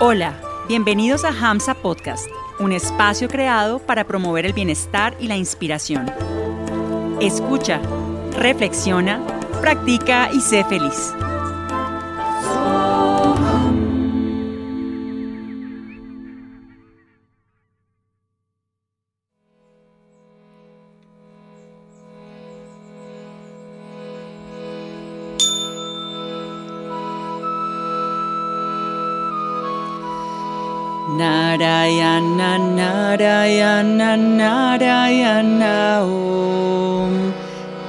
Hola, bienvenidos a Hamsa Podcast, un espacio creado para promover el bienestar y la inspiración. Escucha, reflexiona, practica y sé feliz. Narayana, Narayana, Narayana, Om.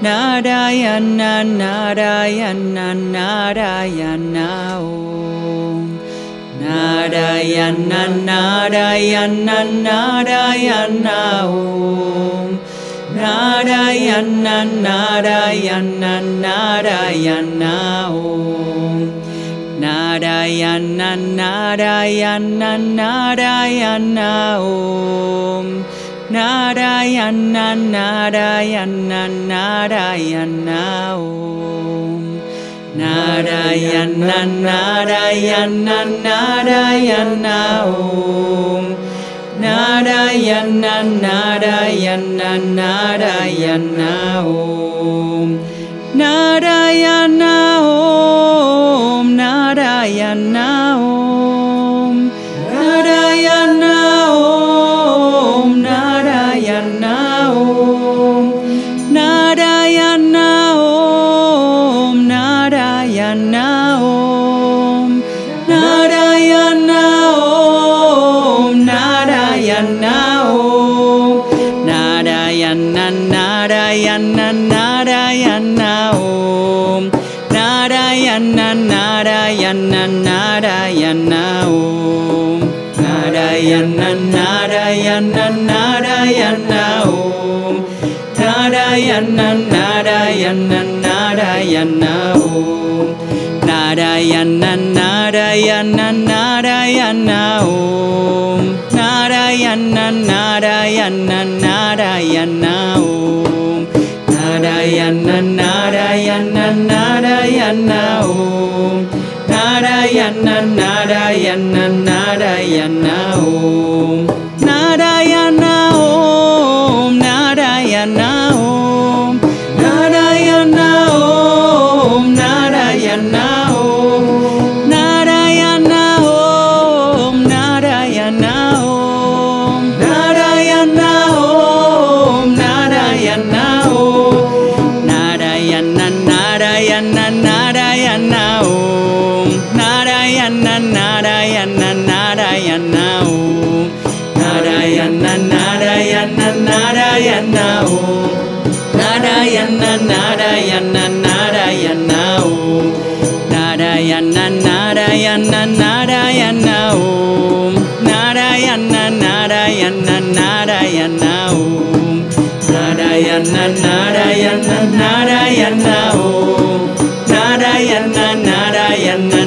Narayana, Narayana, Narayana, Om. Narayana, Narayana, Narayana, Om. Narayana, Narayana, Narayana, Om. Narayana, Narayana, Narayana, Om. Narayana, Narayana, Narayana, Om. Narayana, Narayana, Narayana, Om. Narayana, Narayana, Narayana, Om. Narayana, Om. Narayana, Om. Narayana, Om. Narayana, Om. Narayana, Om. Narayana, Om. Narayana, Om. Narayana, Om. Narayana, Narayana, Narayana, Om. Narayana, Narayana, Narayana, Om. Narayana, Narayana, Narayana, Om. Narayana, Narayana, Narayana, Om. Narayana, Narayana, Narayana, Om. Narayana, Narayana, Narayana, Om. Narayana, Narayana, Narayana, Om. Narayana, Narayana, Narayana, Om. Narayana, Om. Narayana, Om. Narayana, Om. Narayana, Om. Narayana, Om.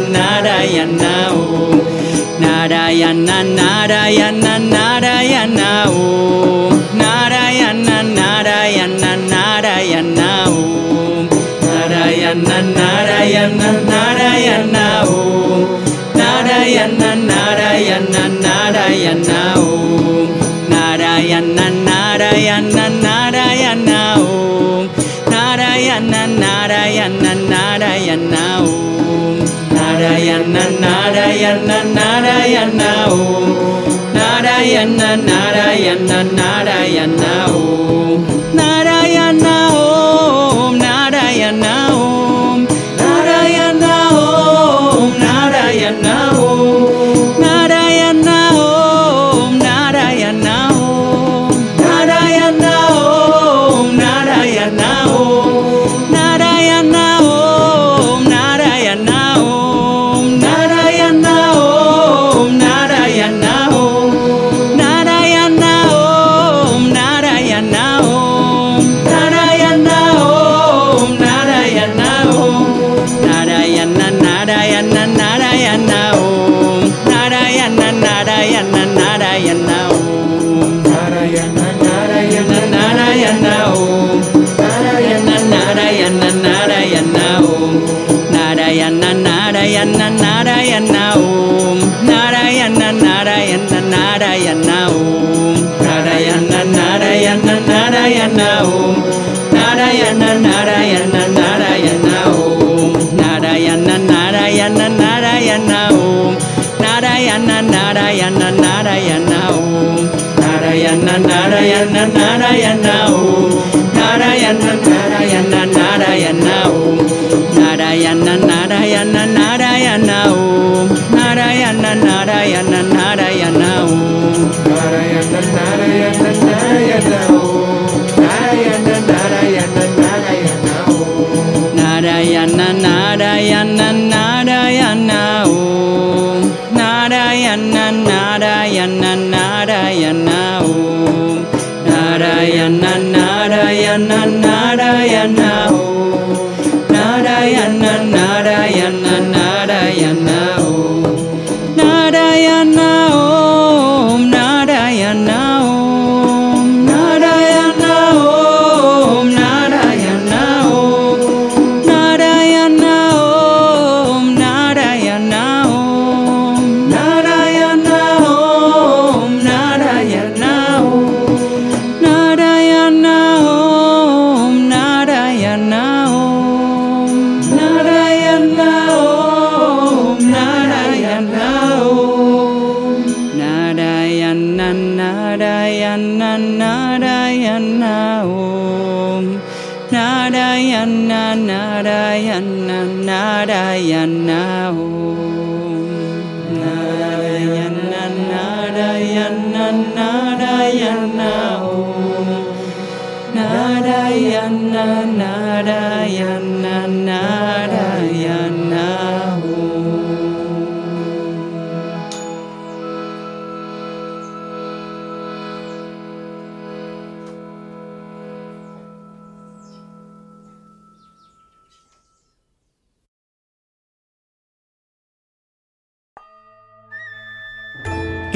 Narayana, Om. Narayana, Om. Narayana, Om. Narayana, Narayana, Narayana, Om. Narayana, Narayana, Narayana, Om. Narayana, Narayana, Narayana, Om. Narayana, Narayana, Narayana, Om. Narayana, Narayana, Narayana, Om. Narayana, Narayana, Narayana, Om. Narayana, Narayana, Narayana, Om. Narayana, Narayana, Narayana, Om. Narayana, Narayana, Narayana, Om. Narayana, Narayana, Narayana, Om. Narayana, Narayana, Narayana, Om. Narayana, Narayana, Narayana, Om. Narayana, Narayana, Narayana, Om. Narayana, Narayana, Narayana, Om. Narayana, Narayana, Narayana, Om. Narayana, Narayana, Narayana, Om. Narayana, Om. Narayana, Om. Narayana, Om. Narayana, Om. Narayana, Om. Narayana, Om. Narayana, Om. Narayana, Om. Narayana, Om. Narayana, Om. Narayana, Om. Narayana, Om. Narayana, Om. Narayana, Om. Narayana, Om. Narayana, Om. Narayana, Narayana, Narayana, Om. Narayana, Narayana, Narayana, Om. Narayana, Narayana, Narayana, Om. Narayana, Narayana, Narayana, Om. Narayana, Narayana, Narayana, Om. Narayana,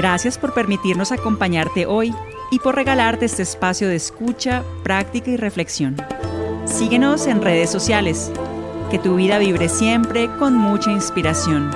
Gracias por permitirnos acompañarte hoy y por regalarte este espacio de escucha, práctica y reflexión. Síguenos en redes sociales. Que tu vida vibre siempre con mucha inspiración.